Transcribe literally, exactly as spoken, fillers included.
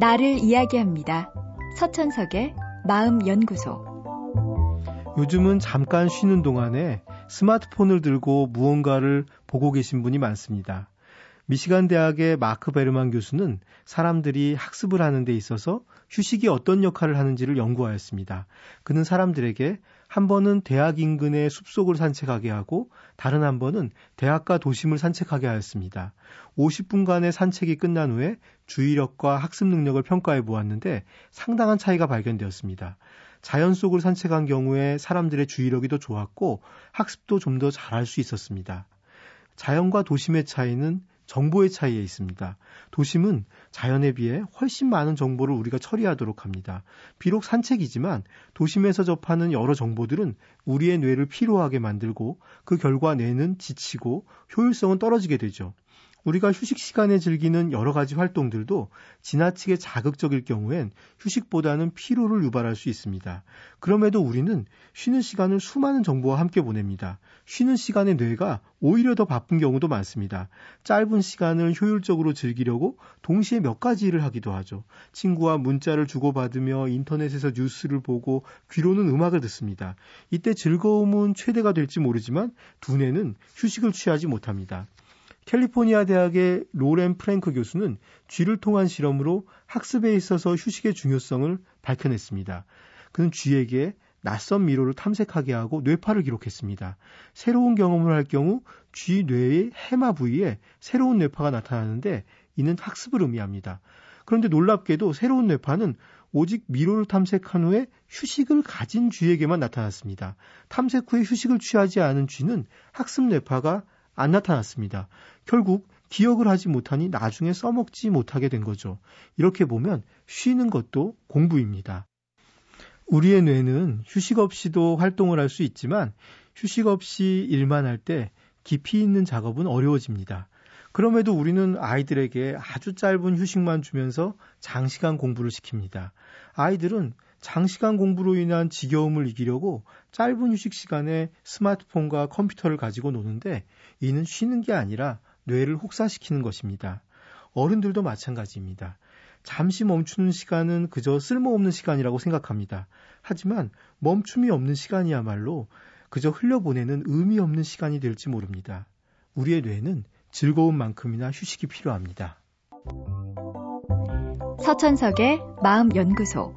나를 이야기합니다. 서천석의 마음연구소. 요즘은 잠깐 쉬는 동안에 스마트폰을 들고 무언가를 보고 계신 분이 많습니다. 미시간 대학의 마크 베르만 교수는 사람들이 학습을 하는 데 있어서 휴식이 어떤 역할을 하는지를 연구하였습니다. 그는 사람들에게 한 번은 대학 인근의 숲속을 산책하게 하고 다른 한 번은 대학과 도심을 산책하게 하였습니다. 오십 분간의 산책이 끝난 후에 주의력과 학습 능력을 평가해 보았는데 상당한 차이가 발견되었습니다. 자연 속을 산책한 경우에 사람들의 주의력이 더 좋았고 학습도 좀 더 잘할 수 있었습니다. 자연과 도심의 차이는 정보의 차이에 있습니다. 도심은 자연에 비해 훨씬 많은 정보를 우리가 처리하도록 합니다. 비록 산책이지만 도심에서 접하는 여러 정보들은 우리의 뇌를 피로하게 만들고 그 결과 뇌는 지치고 효율성은 떨어지게 되죠. 우리가 휴식 시간에 즐기는 여러 가지 활동들도 지나치게 자극적일 경우엔 휴식보다는 피로를 유발할 수 있습니다. 그럼에도 우리는 쉬는 시간을 수많은 정보와 함께 보냅니다. 쉬는 시간에 뇌가 오히려 더 바쁜 경우도 많습니다. 짧은 시간을 효율적으로 즐기려고 동시에 몇 가지 일을 하기도 하죠. 친구와 문자를 주고받으며 인터넷에서 뉴스를 보고 귀로는 음악을 듣습니다. 이때 즐거움은 최대가 될지 모르지만 두뇌는 휴식을 취하지 못합니다. 캘리포니아 대학의 로렌 프랭크 교수는 쥐를 통한 실험으로 학습에 있어서 휴식의 중요성을 밝혀냈습니다. 그는 쥐에게 낯선 미로를 탐색하게 하고 뇌파를 기록했습니다. 새로운 경험을 할 경우 쥐 뇌의 해마 부위에 새로운 뇌파가 나타나는데 이는 학습을 의미합니다. 그런데 놀랍게도 새로운 뇌파는 오직 미로를 탐색한 후에 휴식을 가진 쥐에게만 나타났습니다. 탐색 후에 휴식을 취하지 않은 쥐는 학습 뇌파가 안 나타났습니다. 결국 기억을 하지 못하니 나중에 써먹지 못하게 된 거죠. 이렇게 보면 쉬는 것도 공부입니다. 우리의 뇌는 휴식 없이도 활동을 할 수 있지만 휴식 없이 일만 할 때 깊이 있는 작업은 어려워집니다. 그럼에도 우리는 아이들에게 아주 짧은 휴식만 주면서 장시간 공부를 시킵니다. 아이들은 장시간 공부로 인한 지겨움을 이기려고 짧은 휴식 시간에 스마트폰과 컴퓨터를 가지고 노는데 이는 쉬는 게 아니라 뇌를 혹사시키는 것입니다. 어른들도 마찬가지입니다. 잠시 멈추는 시간은 그저 쓸모없는 시간이라고 생각합니다. 하지만 멈춤이 없는 시간이야말로 그저 흘려보내는 의미 없는 시간이 될지 모릅니다. 우리의 뇌는 즐거움만큼이나 휴식이 필요합니다. 서천석의 마음연구소.